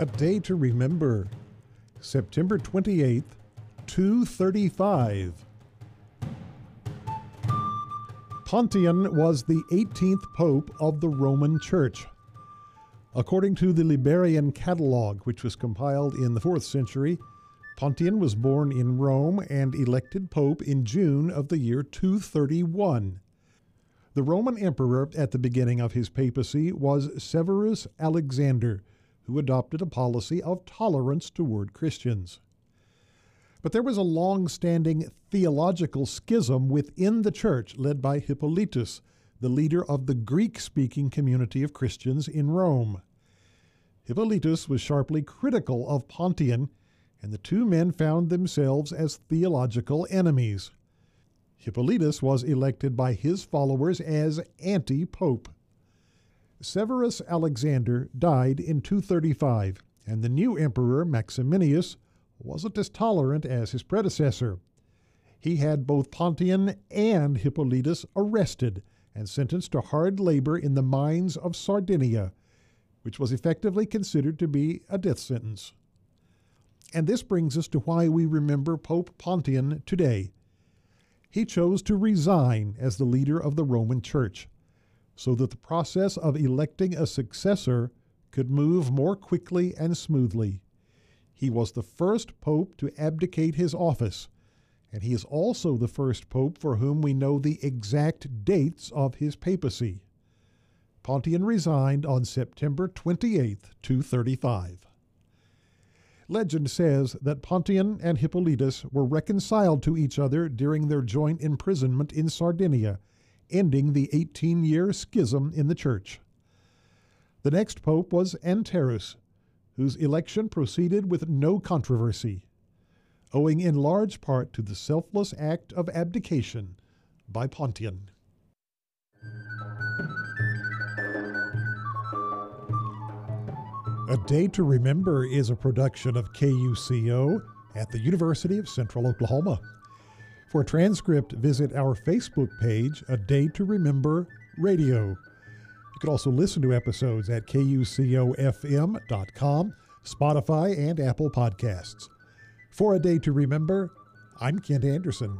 A day to remember, September 28th, 235. Pontian was the 18th Pope of the Roman Church. According to the Liberian Catalogue, which was compiled in the 4th century, Pontian was born in Rome and elected Pope in June of the year 231. The Roman Emperor at the beginning of his papacy was Severus Alexander, who adopted a policy of tolerance toward Christians. But there was a long-standing theological schism within the church led by Hippolytus, the leader of the Greek-speaking community of Christians in Rome. Hippolytus was sharply critical of Pontian, and the two men found themselves as theological enemies. Hippolytus was elected by his followers as anti-pope. Severus Alexander died in 235, and the new emperor, Maximinus, wasn't as tolerant as his predecessor. He had both Pontian and Hippolytus arrested and sentenced to hard labor in the mines of Sardinia, which was effectively considered to be a death sentence. And this brings us to why we remember Pope Pontian today. He chose to resign as the leader of the Roman Church, so that the process of electing a successor could move more quickly and smoothly. He was the first pope to abdicate his office, and he is also the first pope for whom we know the exact dates of his papacy. Pontian resigned on September 28, 235. Legend says that Pontian and Hippolytus were reconciled to each other during their joint imprisonment in Sardinia, ending the 18-year schism in the church. The next pope was Anterus, whose election proceeded with no controversy, owing in large part to the selfless act of abdication by Pontian. A Day to Remember is a production of KUCO at the University of Central Oklahoma. For a transcript, visit our Facebook page, A Day to Remember Radio. You can also listen to episodes at KUCOFM.com, Spotify, and Apple Podcasts. For A Day to Remember, I'm Kent Anderson.